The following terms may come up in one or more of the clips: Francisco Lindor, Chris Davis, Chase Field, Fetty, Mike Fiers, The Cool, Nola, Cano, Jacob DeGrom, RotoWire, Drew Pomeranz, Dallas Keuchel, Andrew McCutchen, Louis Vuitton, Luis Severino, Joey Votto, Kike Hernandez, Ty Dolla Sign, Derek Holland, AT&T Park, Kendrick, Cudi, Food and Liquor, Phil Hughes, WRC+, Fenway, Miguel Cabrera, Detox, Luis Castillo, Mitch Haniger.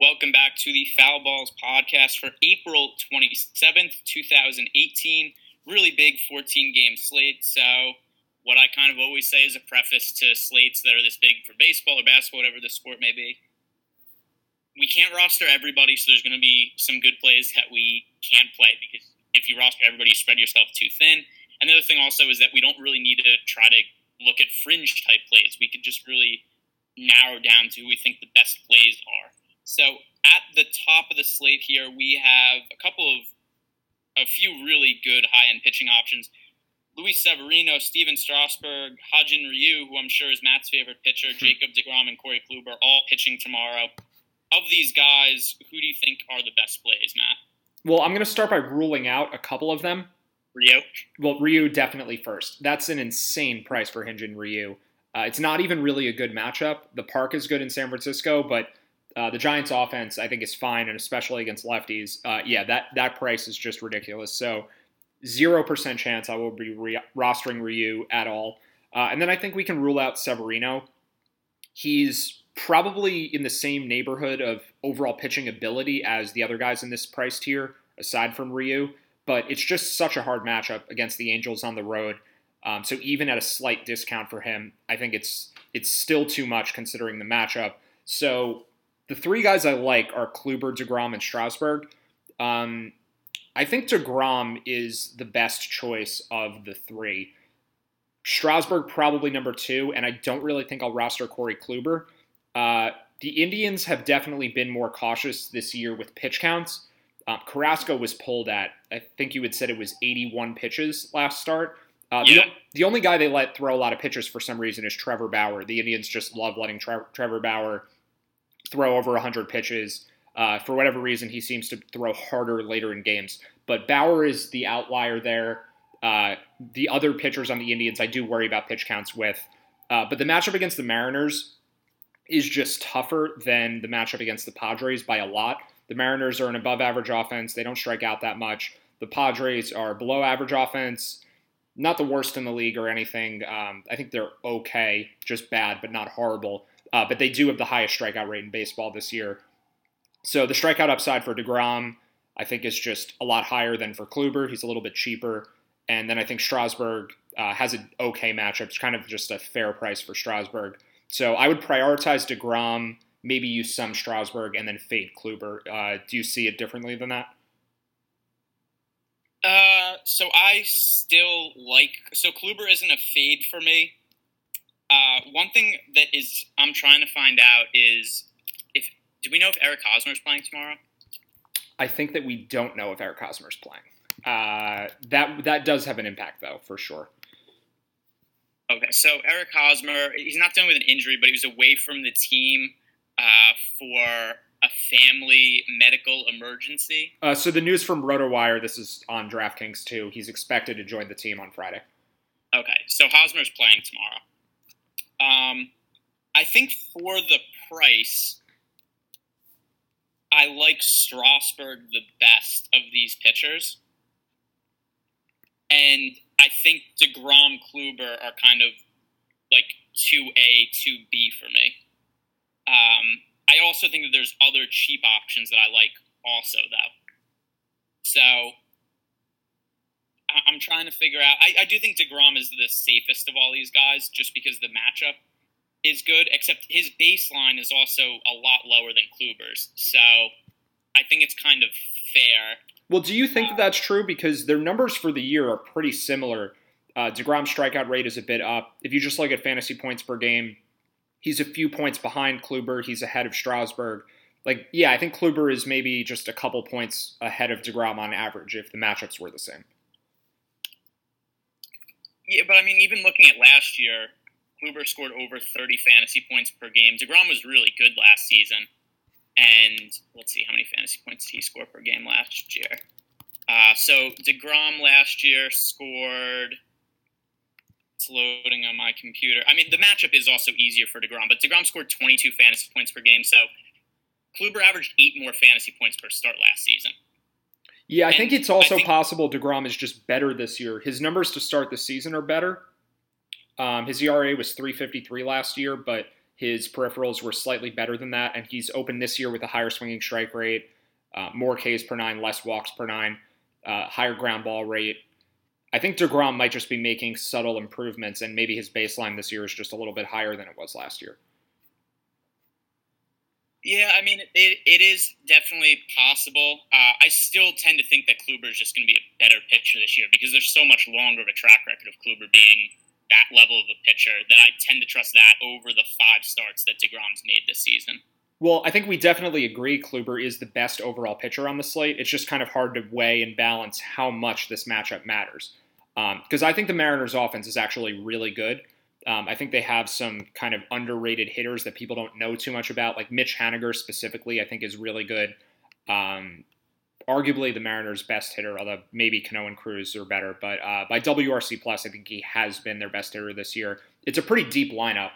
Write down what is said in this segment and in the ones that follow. Welcome back to the Foul Balls podcast for April 27th, 2018. Really big 14-game slate. So what I kind of always say is a preface to slates that are this big for baseball or basketball, whatever the sport may be. We can't roster everybody, so there's going to be some good plays that we can't play because if you roster everybody, you spread yourself too thin. And the other thing also is that we don't really need to try to look at fringe-type plays. We could just really narrow down to who we think the best plays are. So at the top of the slate here, we have a few really good high-end pitching options. Luis Severino, Steven Strasburg, Hyun-jin Ryu, who I'm sure is Matt's favorite pitcher, Jacob DeGrom, and Corey Kluber, all pitching tomorrow. Of these guys, who do you think are the best plays, Matt? Well, I'm going to start by ruling out a couple of them. Ryu? Well, Ryu definitely first. That's an insane price for Hyun-jin Ryu. It's not even really a good matchup. The park is good in San Francisco, but the Giants' offense, I think, is fine, and especially against lefties. That price is just ridiculous. So 0% chance I will be rostering Ryu at all. And then I think we can rule out Severino. He's probably in the same neighborhood of overall pitching ability as the other guys in this price tier, aside from Ryu. But it's just such a hard matchup against the Angels on the road. So even at a slight discount for him, I think it's still too much considering the matchup. So the three guys I like are Kluber, DeGrom, and Strasburg. I think DeGrom is the best choice of the three. Strasburg probably number two, and I don't really think I'll roster Corey Kluber. The Indians have definitely been more cautious this year with pitch counts. Carrasco was pulled at, I think you had said it was 81 pitches last start. The only guy they let throw a lot of pitches for some reason is Trevor Bauer. The Indians just love letting Trevor Bauer throw over 100 pitches. For whatever reason, he seems to throw harder later in games. But Bauer is the outlier there. The other pitchers on the Indians, I do worry about pitch counts with. But the matchup against the Mariners is just tougher than the matchup against the Padres by a lot. The Mariners are an above-average offense. They don't strike out that much. The Padres are below-average offense. Not the worst in the league or anything. I think they're okay, just bad, but not horrible. But they do have the highest strikeout rate in baseball this year. So the strikeout upside for DeGrom, I think, is just a lot higher than for Kluber. He's a little bit cheaper. And then I think Strasburg has an okay matchup. It's kind of just a fair price for Strasburg. So I would prioritize DeGrom, maybe use some Strasburg, and then fade Kluber. Do you see it differently than that? So I still like – so Kluber isn't a fade for me. One thing that is – I'm trying to find out is if – do we know if Eric Hosmer is playing tomorrow? I think that we don't know if Eric Hosmer is playing. That does have an impact, though, for sure. Okay, so Eric Hosmer, he's not dealing with an injury, but he was away from the team for – a family medical emergency. So the news from RotoWire, this is on DraftKings too, he's expected to join the team on Friday. Okay, so Hosmer's playing tomorrow. I think for the price, I like Strasburg the best of these pitchers. And I think DeGrom, Kluber are kind of like 2A, 2B for me. I also think that there's other cheap options that I like also, though. So I'm trying to figure out. I do think DeGrom is the safest of all these guys just because the matchup is good, except his baseline is also a lot lower than Kluber's. So I think it's kind of fair. Well, do you think that's true? Because their numbers for the year are pretty similar. DeGrom's strikeout rate is a bit up. If you just look at fantasy points per game, he's a few points behind Kluber. He's ahead of Strasburg. Like, yeah, I think Kluber is maybe just a couple points ahead of DeGrom on average if the matchups were the same. Yeah, but I mean, even looking at last year, Kluber scored over 30 fantasy points per game. DeGrom was really good last season. And let's see, how many fantasy points did he score per game last year? So DeGrom last year scored... It's loading on my computer. I mean, the matchup is also easier for DeGrom, but DeGrom scored 22 fantasy points per game, so Kluber averaged 8 more fantasy points per start last season. Yeah, I think it's also possible DeGrom is just better this year. His numbers to start the season are better. His ERA was 3.53 last year, but His peripherals were slightly better than that, and he's opened this year with a higher swinging strike rate, more Ks per nine, less walks per nine, higher ground ball rate. I think DeGrom might just be making subtle improvements, and maybe his baseline this year is just a little bit higher than it was last year. Yeah, I mean, it is definitely possible. I still tend to think that Kluber is just going to be a better pitcher this year because there's so much longer of a track record of Kluber being that level of a pitcher that I tend to trust that over the 5 starts that DeGrom's made this season. Well, I think we definitely agree Kluber is the best overall pitcher on the slate. It's just kind of hard to weigh and balance how much this matchup matters. Because I think the Mariners' offense is actually really good. I think they have some kind of underrated hitters that people don't know too much about. Like Mitch Haniger specifically, I think is really good. Arguably the Mariners' best hitter, although maybe Cano and Cruz are better. But by WRC+, I think he has been their best hitter this year. It's a pretty deep lineup.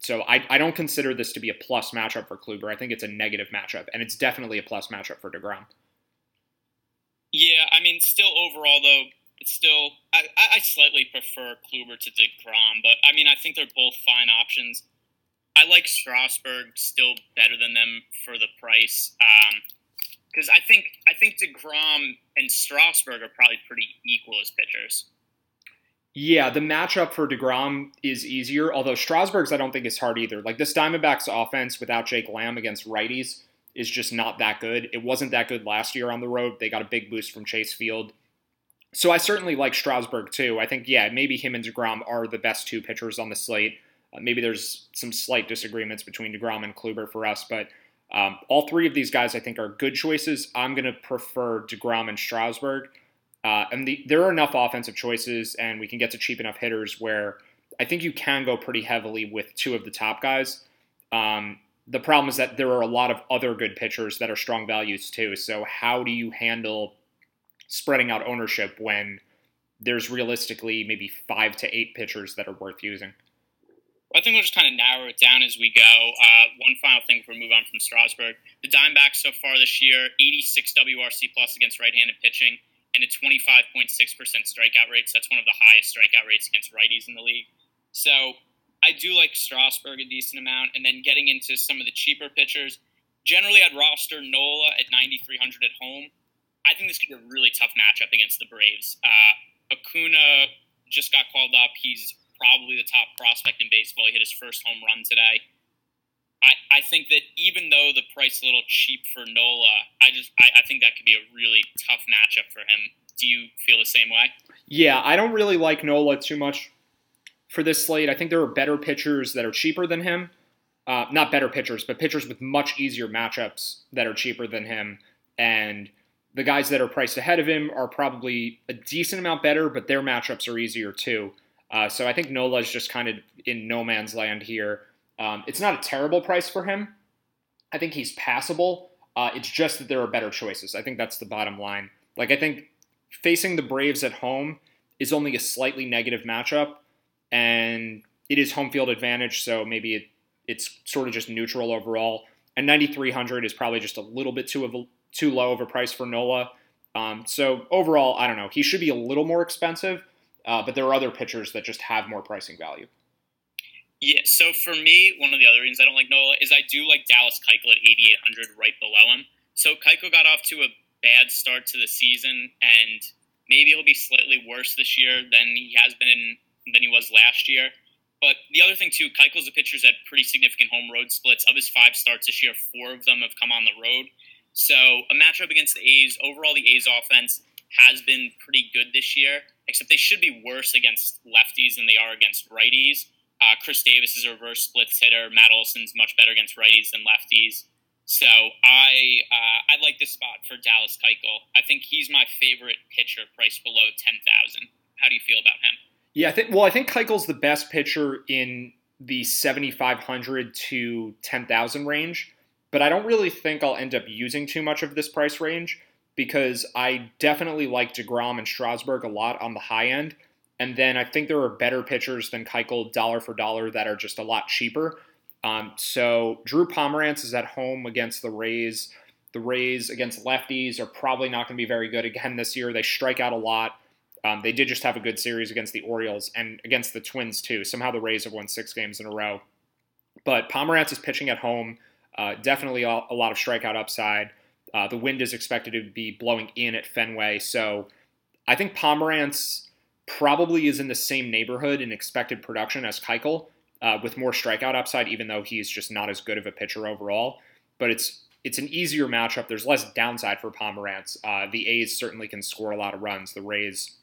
So I don't consider this to be a plus matchup for Kluber. I think it's a negative matchup, and it's definitely a plus matchup for DeGrom. Yeah, I mean, still overall, though, it's still – I slightly prefer Kluber to DeGrom, but, I mean, I think they're both fine options. I like Strasburg still better than them for the price because I think DeGrom and Strasburg are probably pretty equal as pitchers. Yeah, the matchup for DeGrom is easier, although Strasburg's I don't think is hard either. Like, this Diamondbacks offense without Jake Lamb against righties is just not that good. It wasn't that good last year on the road. They got a big boost from Chase Field. So I certainly like Strasburg, too. I think, yeah, maybe him and DeGrom are the best two pitchers on the slate. Maybe there's some slight disagreements between DeGrom and Kluber for us, but all three of these guys I think are good choices. I'm going to prefer DeGrom and Strasburg. And there are enough offensive choices, and we can get to cheap enough hitters where I think you can go pretty heavily with two of the top guys. The problem is that there are a lot of other good pitchers that are strong values, too. So how do you handle spreading out ownership when there's realistically maybe 5 to 8 pitchers that are worth using? I think we'll just kind of narrow it down as we go. One final thing before we move on from Strasburg. The Diamondbacks so far this year, 86 WRC+ against right-handed pitching and a 25.6% strikeout rate. So that's one of the highest strikeout rates against righties in the league. So I do like Strasburg a decent amount. And then getting into some of the cheaper pitchers, generally I'd roster Nola at 9,300 at home. I think this could be a really tough matchup against the Braves. Acuna just got called up. He's probably the top prospect in baseball. He hit his first home run today. I think that even though the price is a little cheap for Nola, I think that could be a really tough matchup for him. Do you feel the same way? Yeah, I don't really like Nola too much for this slate. I think there are better pitchers that are cheaper than him. Not better pitchers, but pitchers with much easier matchups that are cheaper than him. And the guys that are priced ahead of him are probably a decent amount better, but their matchups are easier too. So I think Nola is just kind of in no man's land here. It's not a terrible price for him. I think he's passable. It's just that there are better choices. I think that's the bottom line. Like, I think facing the Braves at home is only a slightly negative matchup, and it is home field advantage, so maybe it's sort of just neutral overall. And 9,300 is probably just a little bit too low of a price for Nola. So overall, I don't know. He should be a little more expensive, but there are other pitchers that just have more pricing value. Yeah, so for me, one of the other reasons I don't like Nola is I do like Dallas Keuchel at 8,800 right below him. So Keuchel got off to a bad start to the season, and maybe he'll be slightly worse this year than he has been than he was last year. But the other thing, too, Keuchel's a pitcher that had pretty significant home road splits. Of his 5 starts this year, 4 of them have come on the road. So a matchup against the A's, overall the A's offense has been pretty good this year, except they should be worse against lefties than they are against righties. Chris Davis is a reverse splits hitter. Matt Olson's much better against righties than lefties. So I like this spot for Dallas Keuchel. I think he's my favorite pitcher priced below 10,000. How do you feel about him? Yeah, I think Keuchel's the best pitcher in the 7,500 to 10,000 range, but I don't really think I'll end up using too much of this price range because I definitely like DeGrom and Strasburg a lot on the high end. And then I think there are better pitchers than Keuchel dollar for dollar that are just a lot cheaper. So Drew Pomeranz is at home against the Rays. The Rays against lefties are probably not going to be very good again this year. They strike out a lot. They did just have a good series against the Orioles and against the Twins too. Somehow the Rays have won 6 games in a row. But Pomeranz is pitching at home. Definitely a lot of strikeout upside. The wind is expected to be blowing in at Fenway. So I think Pomeranz probably is in the same neighborhood in expected production as Keuchel, with more strikeout upside, even though he's just not as good of a pitcher overall. But it's an easier matchup. There's less downside for Pomeranz. The A's certainly can score a lot of runs. The Rays,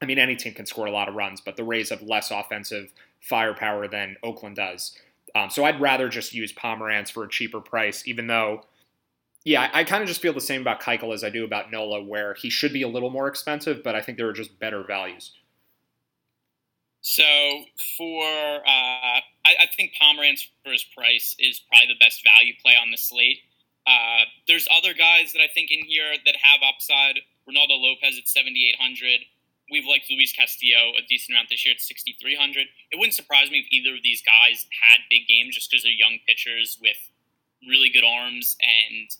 I mean, any team can score a lot of runs, but the Rays have less offensive firepower than Oakland does. So I'd rather just use Pomeranz for a cheaper price, even though, yeah, I kind of just feel the same about Keuchel as I do about Nola, where he should be a little more expensive, but I think there are just better values. So for, I think Pomeranz for his price is probably the best value play on the slate. There's other guys that I think in here that have upside. Ronaldo Lopez at 7,800. We've liked Luis Castillo a decent amount this year at 6,300. It wouldn't surprise me if either of these guys had big games just because they're young pitchers with really good arms and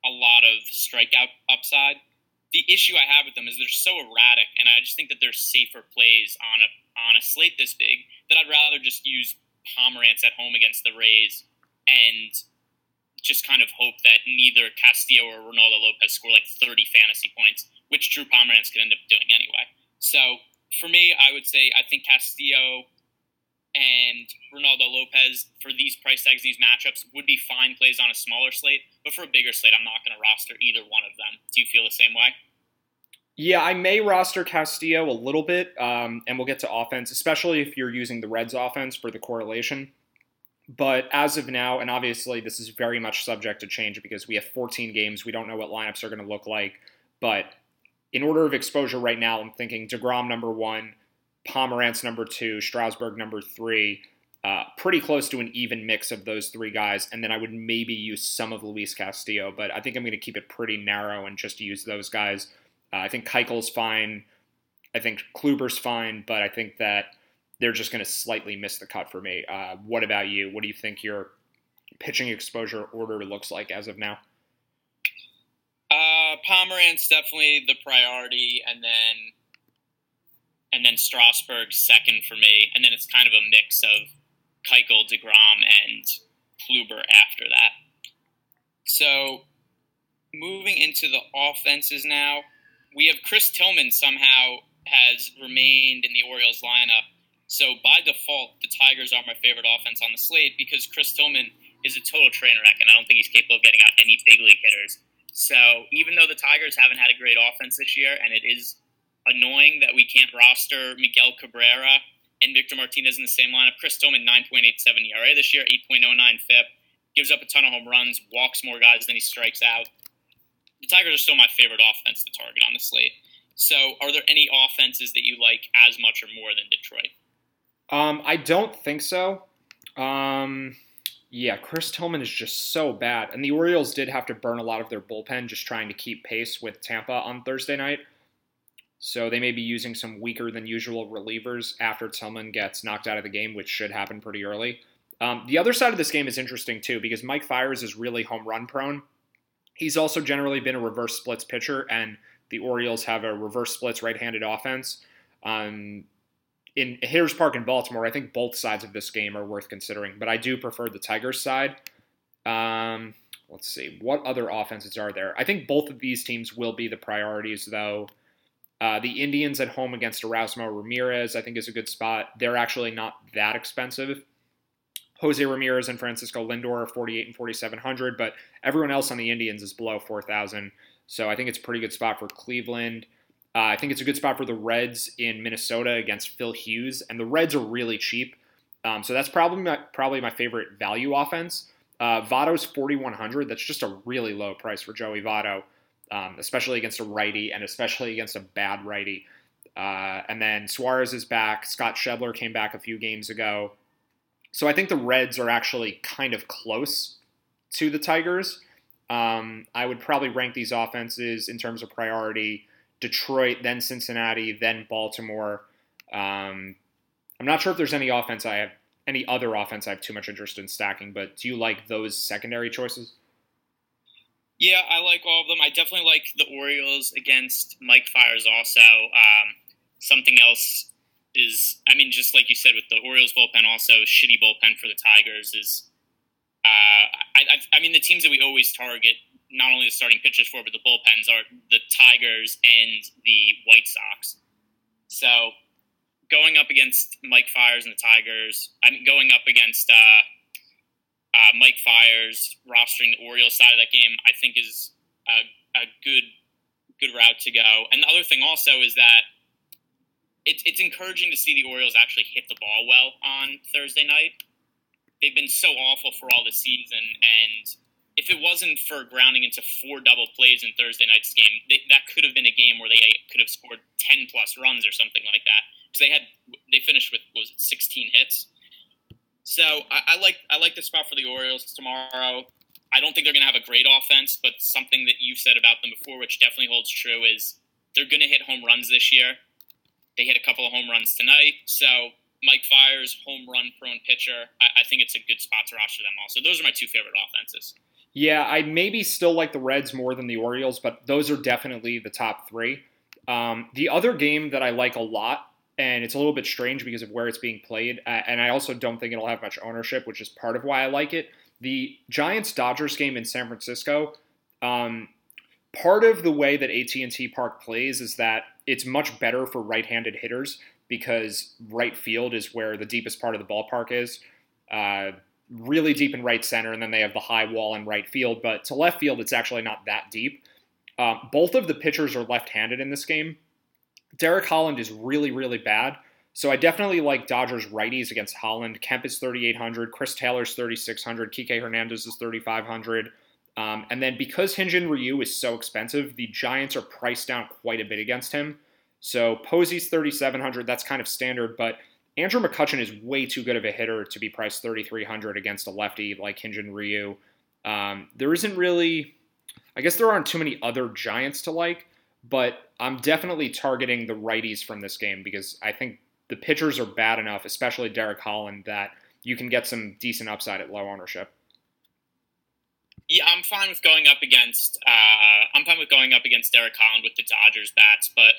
a lot of strikeout upside. The issue I have with them is they're so erratic, and I just think that they're safer plays on a slate this big that I'd rather just use Pomeranz at home against the Rays and just kind of hope that neither Castillo or Ronaldo Lopez score like 30 fantasy points, which Drew Pomeranz could end up doing anyway. So for me, I would say I think Castillo and Ronaldo Lopez for these price tags, these matchups, would be fine plays on a smaller slate. But for a bigger slate, I'm not going to roster either one of them. Do you feel the same way? Yeah, I may roster Castillo a little bit, and we'll get to offense, especially if you're using the Reds offense for the correlation. But as of now, and obviously this is very much subject to change because we have 14 games. We don't know what lineups are going to look like. But in order of exposure right now, I'm thinking DeGrom number 1, Pomeranz number 2, Strasburg number 3, pretty close to an even mix of those three guys. And then I would maybe use some of Luis Castillo, but I think I'm going to keep it pretty narrow and just use those guys. I think Keuchel's fine. I think Kluber's fine, but I think that they're just going to slightly miss the cut for me. What about you? What do you think your pitching exposure order looks like as of now? Pomeranz definitely the priority, and then Strasburg second for me, and then it's kind of a mix of Keuchel, DeGrom, and Kluber after that. So moving into the offenses now, we have Chris Tillman somehow has remained in the Orioles lineup. So by default, the Tigers are my favorite offense on the slate because Chris Tillman is a total train wreck, and I don't think he's capable of getting out any big league hitters. So even though the Tigers haven't had a great offense this year, and it is annoying that we can't roster Miguel Cabrera and Victor Martinez in the same lineup, Chris Tillman, 9.87 ERA this year, 8.09 FIP, gives up a ton of home runs, walks more guys than he strikes out. The Tigers are still my favorite offense to target on the slate. So are there any offenses that you like as much or more than Detroit? I don't think so. Yeah, Chris Tillman is just so bad. And the Orioles did have to burn a lot of their bullpen just trying to keep pace with Tampa on Thursday night. So they may be using some weaker than usual relievers after Tillman gets knocked out of the game, which should happen pretty early. The other side of this game is interesting too, because Mike Fiers is really home run prone. He's also generally been a reverse splits pitcher, and the Orioles have a reverse splits right-handed offense. In Hitters Park in Baltimore, I think both sides of this game are worth considering, but I do prefer the Tigers side. Let's see. What other offenses are there? I think both of these teams will be the priorities, though. The Indians at home against Erasmo Ramirez, I think, is a good spot. They're actually not that expensive. Jose Ramirez and Francisco Lindor are 48 and 4,700, but everyone else on the Indians is below 4,000. So I think it's a pretty good spot for Cleveland. I think it's a good spot for the Reds in Minnesota against Phil Hughes, and the Reds are really cheap, so that's probably my favorite value offense. Votto's 4,100. That's just a really low price for Joey Votto, especially against a righty and especially against a bad righty. And then Suarez is back. Scott Schebler came back a few games ago. So I think the Reds are actually kind of close to the Tigers. I would probably rank these offenses in terms of priority: Detroit, then Cincinnati, then Baltimore. I'm not sure if there's any other offense I have too much interest in stacking, but do you like those secondary choices? Yeah, I like all of them. I definitely like the Orioles against Mike Fiers also. Something else is, I mean, just like you said with the Orioles bullpen also, shitty bullpen for the Tigers is I mean, the teams that we always target, not only the starting pitchers for, but the bullpens, are the Tigers and the White Sox. So going up against Mike Fiers and the Tigers, I mean, going up against Mike Fiers, rostering the Orioles side of that game, I think is a good route to go. And the other thing also is that it's encouraging to see the Orioles actually hit the ball well on Thursday night. They've been so awful for all the season, and if it wasn't for grounding into four double plays in Thursday night's game, that could have been a game where they could have scored 10-plus runs or something like that. Because they finished with, 16 hits. So I like the spot for the Orioles tomorrow. I don't think they're going to have a great offense, but something that you've said about them before, which definitely holds true, is they're going to hit home runs this year. They hit a couple of home runs tonight, so Mike Fiers, home run-prone pitcher, I think it's a good spot to roster them also. Those are my two favorite offenses. Yeah, I maybe still like the Reds more than the Orioles, but those are definitely the top three. The other game that I like a lot, and it's a little bit strange because of where it's being played, and I also don't think it'll have much ownership, which is part of why I like it, the Giants-Dodgers game in San Francisco. Part of the way that AT&T Park plays is that it's much better for right-handed hitters, because right field is where the deepest part of the ballpark is, really deep in right center, and then they have the high wall in right field. But to left field, it's actually not that deep. Both of the pitchers are left-handed in this game. Derek Holland is really, really bad. So I definitely like Dodgers righties against Holland. Kemp is 3,800. Chris Taylor's 3,600. Kike Hernandez is 3,500. And then because Hyun-jin Ryu is so expensive, the Giants are priced down quite a bit against him. So Posey's 3,700, that's kind of standard, but Andrew McCutchen is way too good of a hitter to be priced 3,300 against a lefty like Hyun-jin Ryu. There isn't really, I guess there aren't too many other Giants to like, but I'm definitely targeting the righties from this game because I think the pitchers are bad enough, especially Derek Holland, that you can get some decent upside at low ownership. Yeah, I'm fine with going up against, Derek Holland with the Dodgers bats, but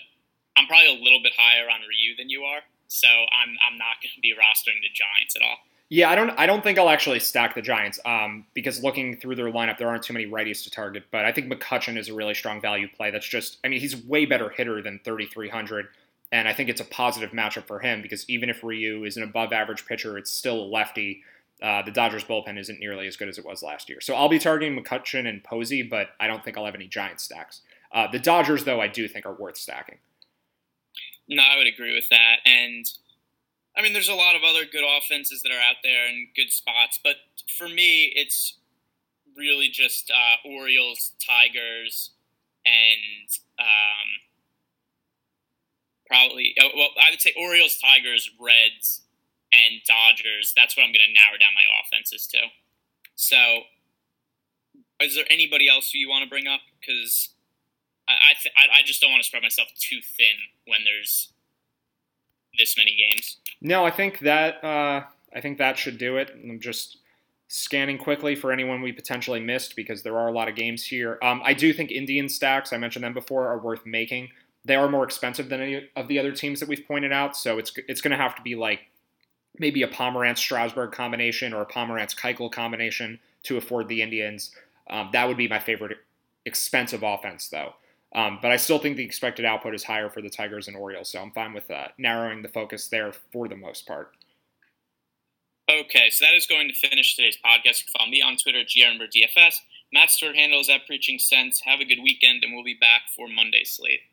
I'm probably a little bit higher on Ryu than you are, so I'm not going to be rostering the Giants at all. Yeah, I don't think I'll actually stack the Giants because looking through their lineup, there aren't too many righties to target, but I think McCutchen is a really strong value play. That's just, I mean, he's way better hitter than 3,300, and I think it's a positive matchup for him because even if Ryu is an above-average pitcher, it's still a lefty. The Dodgers bullpen isn't nearly as good as it was last year. So I'll be targeting McCutchen and Posey, but I don't think I'll have any Giants stacks. The Dodgers, though, I do think are worth stacking. No, I would agree with that. And, I mean, there's a lot of other good offenses that are out there and good spots. But for me, it's really just Orioles, Tigers, and I would say Orioles, Tigers, Reds, and Dodgers. That's what I'm going to narrow down my offenses to. So is there anybody else you want to bring up? Because I just don't want to spread myself too thin when there's this many games. No, I think that should do it. I'm just scanning quickly for anyone we potentially missed because there are a lot of games here. I do think Indian stacks, I mentioned them before, are worth making. They are more expensive than any of the other teams that we've pointed out, so it's going to have to be like maybe a Pomeranz-Strasburg combination or a Pomeranz-Keuchel combination to afford the Indians. That would be my favorite expensive offense, though. But I still think the expected output is higher for the Tigers and Orioles, so I'm fine with narrowing the focus there for the most part. Okay, so that is going to finish today's podcast. You can follow me on Twitter, @GRMBerDFS. Matt's Twitter handle is @PreachingSense. Have a good weekend, and we'll be back for Monday's slate.